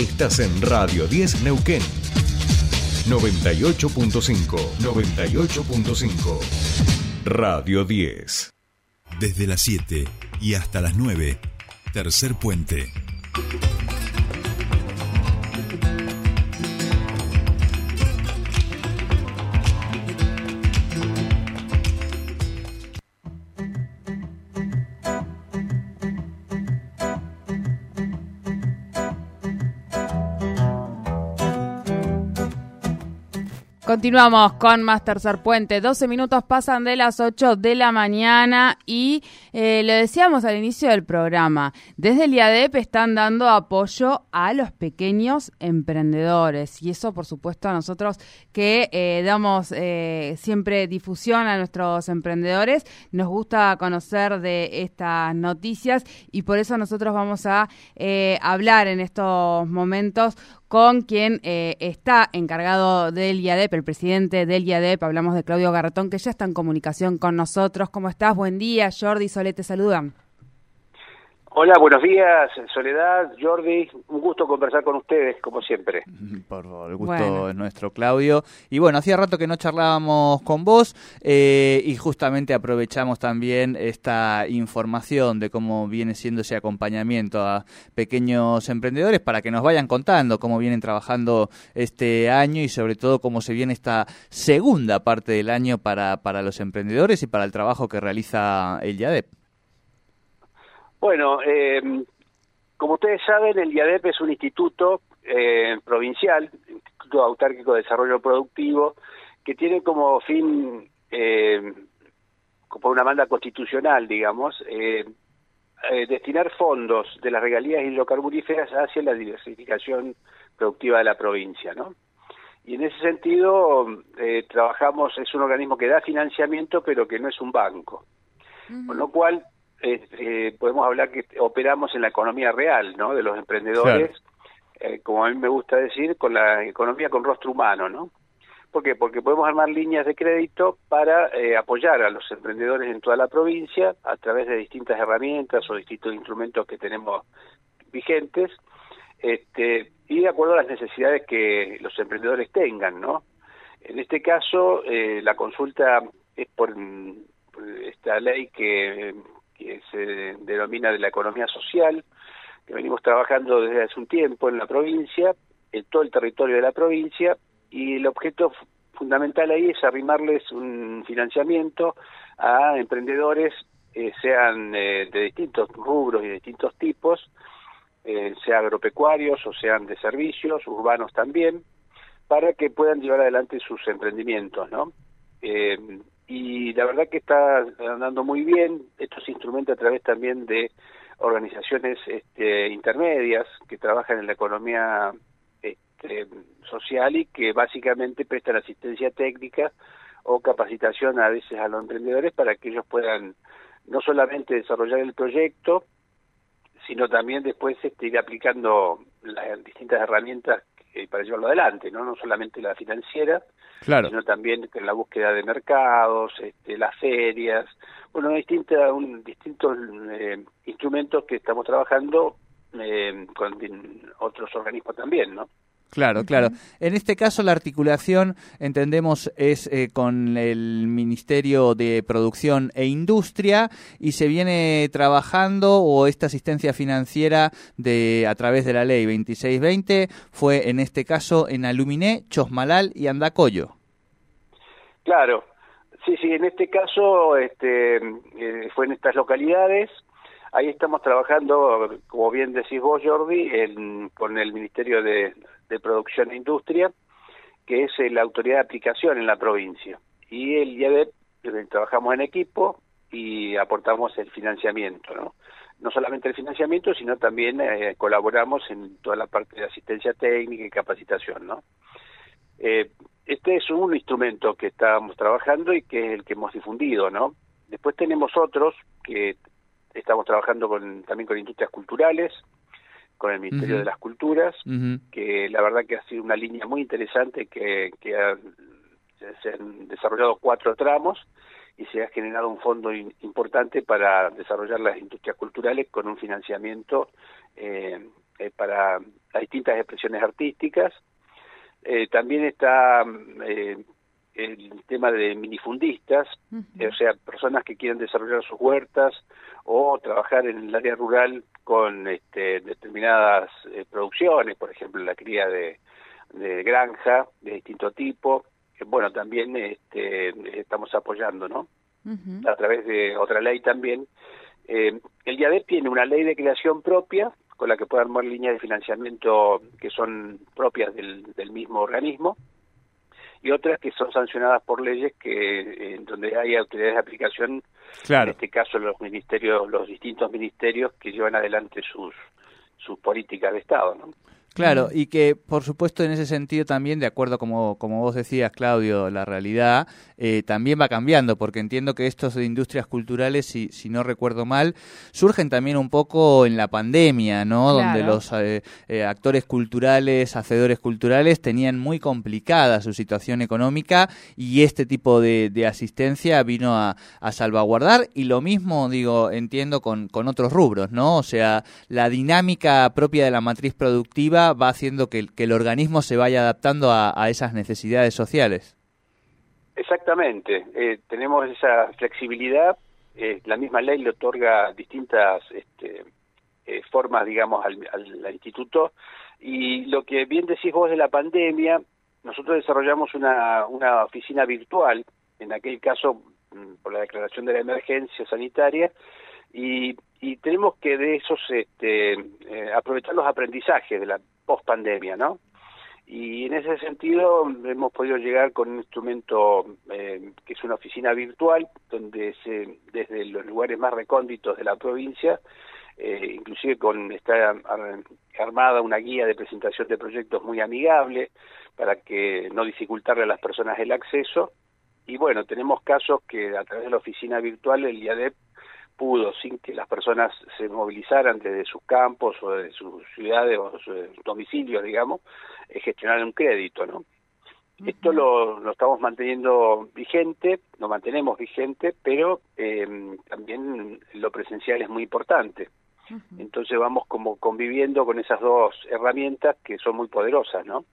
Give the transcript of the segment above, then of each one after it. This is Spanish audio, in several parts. Estás en Radio 10 Neuquén. 98.5. Radio 10. Desde las 7 y hasta las 9, Tercer Puente. Continuamos con más Tercer Puente. 12 minutos pasan de las 8 de la mañana y lo decíamos al inicio del programa, desde el IADEP están dando apoyo a los pequeños emprendedores y eso por supuesto a nosotros que damos siempre difusión a nuestros emprendedores, nos gusta conocer de estas noticias y por eso nosotros vamos a hablar en estos momentos con quien está encargado del IADEP, el presidente del IADEP, hablamos de Claudio Garretón, que ya está en comunicación con nosotros. ¿Cómo estás? Buen día, Jordi, Soledad, te saludan. Hola, buenos días, Soledad, Jordi, un gusto conversar con ustedes, como siempre. Por favor, el gusto es nuestro, Claudio. Y bueno, hacía rato que no charlábamos con vos y justamente aprovechamos también esta información de cómo viene siendo ese acompañamiento a pequeños emprendedores para que nos vayan contando cómo vienen trabajando este año y sobre todo cómo se viene esta segunda parte del año para los emprendedores y para el trabajo que realiza el IADEP. Bueno, como ustedes saben, el IADEP es un instituto provincial, Instituto Autárquico de Desarrollo Productivo, que tiene como fin, como una manda constitucional, digamos, destinar fondos de las regalías hidrocarburíferas hacia la diversificación productiva de la provincia, ¿no? Y en ese sentido, trabajamos, es un organismo que da financiamiento, pero que no es un banco, con lo cual podemos hablar que operamos en la economía real, ¿no? De los emprendedores, claro. Como a mí me gusta decir, con la economía con rostro humano, ¿no? ¿Por qué? Porque podemos armar líneas de crédito para apoyar a los emprendedores en toda la provincia a través de distintas herramientas o distintos instrumentos que tenemos vigentes, y de acuerdo a las necesidades que los emprendedores tengan, ¿no? En este caso, la consulta es por esta ley que se denomina de la economía social, que venimos trabajando desde hace un tiempo en la provincia, en todo el territorio de la provincia, y el objeto fundamental ahí es arrimarles un financiamiento a emprendedores, sean de distintos rubros y de distintos tipos, sean agropecuarios o sean de servicios, urbanos también, para que puedan llevar adelante sus emprendimientos, ¿no? Y la verdad que está andando muy bien. Esto se instrumenta a través también de organizaciones intermedias que trabajan en la economía social y que básicamente prestan asistencia técnica o capacitación a veces a los emprendedores para que ellos puedan no solamente desarrollar el proyecto, sino también después ir aplicando las distintas herramientas para llevarlo adelante, no solamente la financiera, claro, sino también en la búsqueda de mercados, las ferias, bueno, distintos instrumentos que estamos trabajando con otros organismos también, ¿no? Claro, claro. En este caso la articulación, entendemos, es con el Ministerio de Producción e Industria y se viene trabajando o esta asistencia financiera a través de la ley 2620 fue en este caso en Aluminé, Chosmalal y Andacollo. Claro, sí, en este caso fue en estas localidades. Ahí estamos trabajando, como bien decís vos, Jordi, con el Ministerio de Producción e Industria, que es la autoridad de aplicación en la provincia. Y el IADEP trabajamos en equipo y aportamos el financiamiento, ¿no? No solamente el financiamiento, sino también colaboramos en toda la parte de asistencia técnica y capacitación, ¿no? Este es un instrumento que estábamos trabajando y que es el que hemos difundido, ¿no? Después tenemos otros que estamos trabajando también con industrias culturales, con el Ministerio de las Culturas, que la verdad que ha sido una línea muy interesante, se han desarrollado 4 tramos y se ha generado un fondo importante para desarrollar las industrias culturales con un financiamiento para las distintas expresiones artísticas. También está el tema de minifundistas, o sea, personas que quieran desarrollar sus huertas o trabajar en el área rural con determinadas producciones, por ejemplo, la cría de granja de distinto tipo. Bueno, también estamos apoyando, ¿no? A través de otra ley también. El IADEP tiene una ley de creación propia, con la que puede armar líneas de financiamiento que son propias del mismo organismo, y otras que son sancionadas por leyes que donde hay autoridades de aplicación, claro. En este caso los distintos ministerios que llevan adelante sus políticas de Estado, ¿no? Claro, y que por supuesto en ese sentido también, de acuerdo como vos decías, Claudio, la realidad también va cambiando, porque entiendo que estos de industrias culturales, si no recuerdo mal, surgen también un poco en la pandemia, ¿no? Claro. Donde los actores culturales, hacedores culturales tenían muy complicada su situación económica y este tipo de asistencia vino a salvaguardar, y lo mismo, digo, entiendo con otros rubros, ¿no? O sea, la dinámica propia de la matriz productiva va haciendo que el organismo se vaya adaptando a esas necesidades sociales. Exactamente, tenemos esa flexibilidad, la misma ley le otorga distintas formas, digamos, al instituto, y lo que bien decís vos de la pandemia, nosotros desarrollamos una oficina virtual, en aquel caso por la declaración de la emergencia sanitaria, y tenemos que de esos aprovechar los aprendizajes de la post-pandemia, ¿no? Y en ese sentido hemos podido llegar con un instrumento que es una oficina virtual, donde desde los lugares más recónditos de la provincia, inclusive está armada una guía de presentación de proyectos muy amigable para que no dificultarle a las personas el acceso. Y bueno, tenemos casos que a través de la oficina virtual el IADEP pudo, sin que las personas se movilizaran desde sus campos o de sus ciudades o sus domicilios, digamos, gestionar un crédito, ¿no? Esto lo estamos manteniendo vigente, lo mantenemos vigente, pero también lo presencial es muy importante. Entonces vamos como conviviendo con esas dos herramientas que son muy poderosas, ¿no?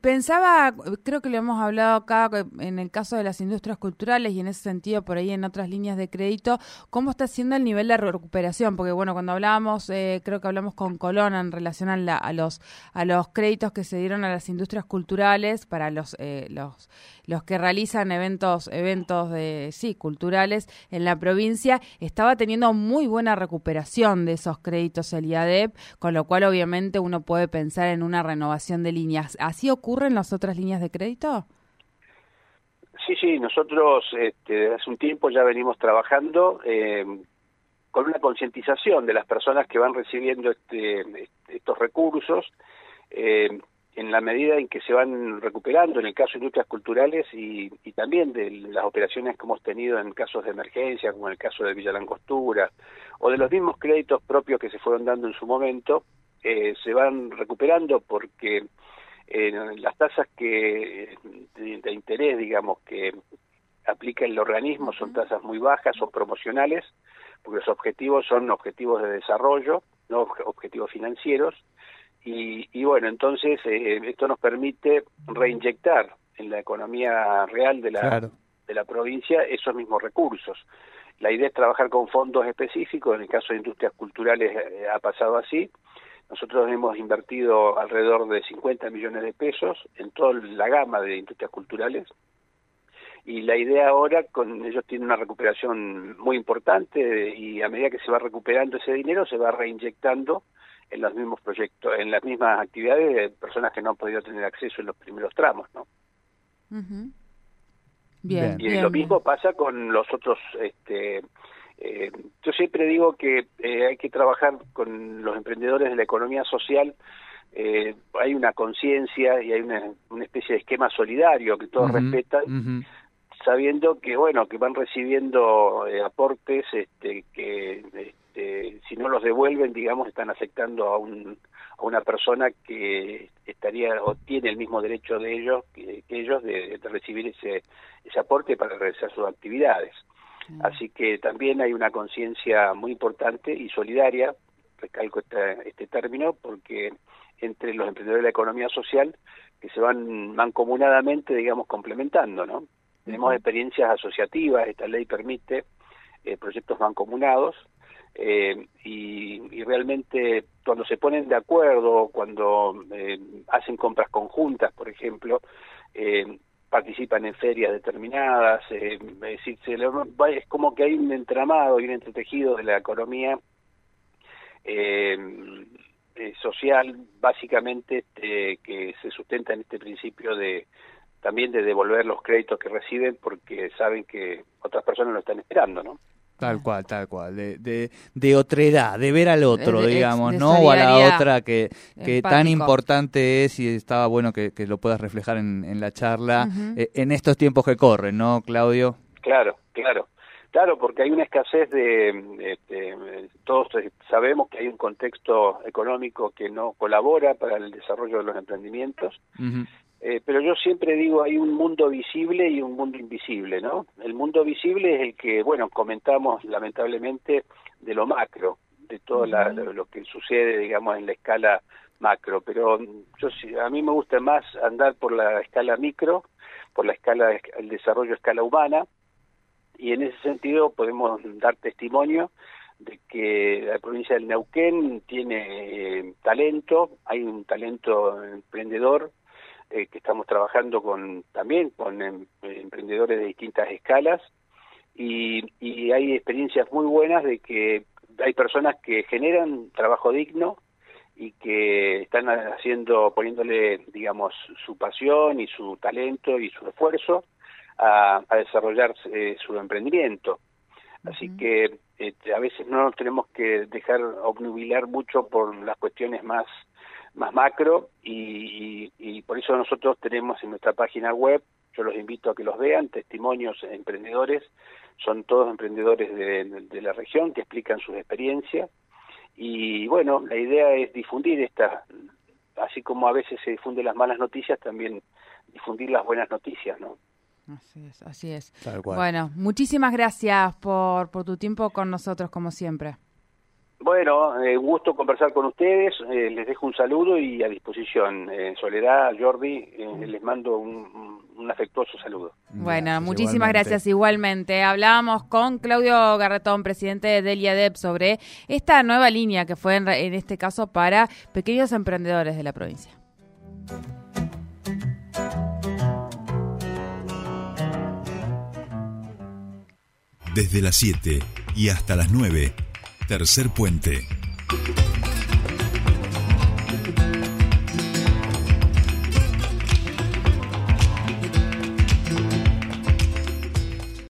Pensaba, creo que lo hemos hablado acá en el caso de las industrias culturales y en ese sentido por ahí en otras líneas de crédito, ¿cómo está siendo el nivel de recuperación? Porque bueno, cuando hablábamos, creo que hablamos con Colón en relación a los créditos que se dieron a las industrias culturales para los que realizan eventos culturales en la provincia, estaba teniendo muy buena recuperación de esos créditos el IADEP, con lo cual obviamente uno puede pensar en una renovación de líneas. ¿Así ocurren las otras líneas de crédito? Sí, nosotros hace un tiempo ya venimos trabajando con una concientización de las personas que van recibiendo estos recursos en la medida en que se van recuperando, en el caso de industrias culturales y también de las operaciones que hemos tenido en casos de emergencia, como en el caso de Villa Langostura, o de los mismos créditos propios que se fueron dando en su momento. Se van recuperando porque las tasas que de interés, digamos, que aplica el organismo son tasas muy bajas, son promocionales, porque los objetivos son objetivos de desarrollo, no objetivos financieros, y bueno, entonces esto nos permite reinyectar en la economía real de la provincia esos mismos recursos. La idea es trabajar con fondos específicos, en el caso de industrias culturales ha pasado así. Nosotros hemos invertido alrededor de 50 millones de pesos en toda la gama de industrias culturales y la idea ahora, con ellos tienen una recuperación muy importante y a medida que se va recuperando ese dinero se va reinyectando en los mismos proyectos, en las mismas actividades de personas que no han podido tener acceso en los primeros tramos, ¿no? Bien, y lo mismo pasa con los otros... yo siempre digo que hay que trabajar con los emprendedores de la economía social, hay una conciencia y hay una especie de esquema solidario que todos respetan, sabiendo que bueno, que van recibiendo aportes que si no los devuelven, digamos, están afectando a una persona que estaría o tiene el mismo derecho de ellos que ellos de recibir ese aporte para realizar sus actividades. Así que también hay una conciencia muy importante y solidaria recalco este término, porque entre los emprendedores de la economía social que se van mancomunadamente, digamos, complementando, ¿no? Tenemos experiencias asociativas, esta ley permite proyectos mancomunados, y realmente cuando se ponen de acuerdo, cuando hacen compras conjuntas, por ejemplo, participan en ferias determinadas, es decir, es como que hay un entramado y un entretejido de la economía social, básicamente, que se sustenta en este principio de también de devolver los créditos que reciben porque saben que otras personas lo están esperando, ¿no? Tal cual, de otredad, de ver al otro, digamos, ¿no? O a la otra que tan importante es, y estaba bueno que lo puedas reflejar en la charla, en estos tiempos que corren, ¿no, Claudio? Claro, porque hay una escasez de todos sabemos que hay un contexto económico que no colabora para el desarrollo de los emprendimientos, pero yo siempre digo, hay un mundo visible y un mundo invisible, ¿no? El mundo visible es el que, bueno, comentamos lamentablemente de lo macro, de todo lo que sucede, digamos, en la escala macro, pero a mí me gusta más andar por la escala micro, por el desarrollo a escala humana, y en ese sentido podemos dar testimonio de que la provincia del Neuquén tiene talento, hay un talento emprendedor, que estamos trabajando también con emprendedores de distintas escalas, y hay experiencias muy buenas de que hay personas que generan trabajo digno y que están poniéndole, digamos, su pasión y su talento y su esfuerzo a desarrollar su emprendimiento. Así que a veces no nos tenemos que dejar obnubilar mucho por las cuestiones más macro, y por eso nosotros tenemos en nuestra página web, yo los invito a que los vean, testimonios emprendedores, son todos emprendedores de la región que explican sus experiencias, y bueno, la idea es difundir así como a veces se difunden las malas noticias, también difundir las buenas noticias, ¿no? Así es. Tal cual. Bueno, muchísimas gracias por tu tiempo con nosotros, como siempre. Bueno, un gusto conversar con ustedes, les dejo un saludo y a disposición. Soledad, Jordi, les mando un afectuoso saludo. Bueno, gracias, muchísimas gracias igualmente. Hablábamos con Claudio Garretón, presidente del IADEP, sobre esta nueva línea que fue en este caso para pequeños emprendedores de la provincia. Desde las 7 y hasta las 9, Tercer Puente.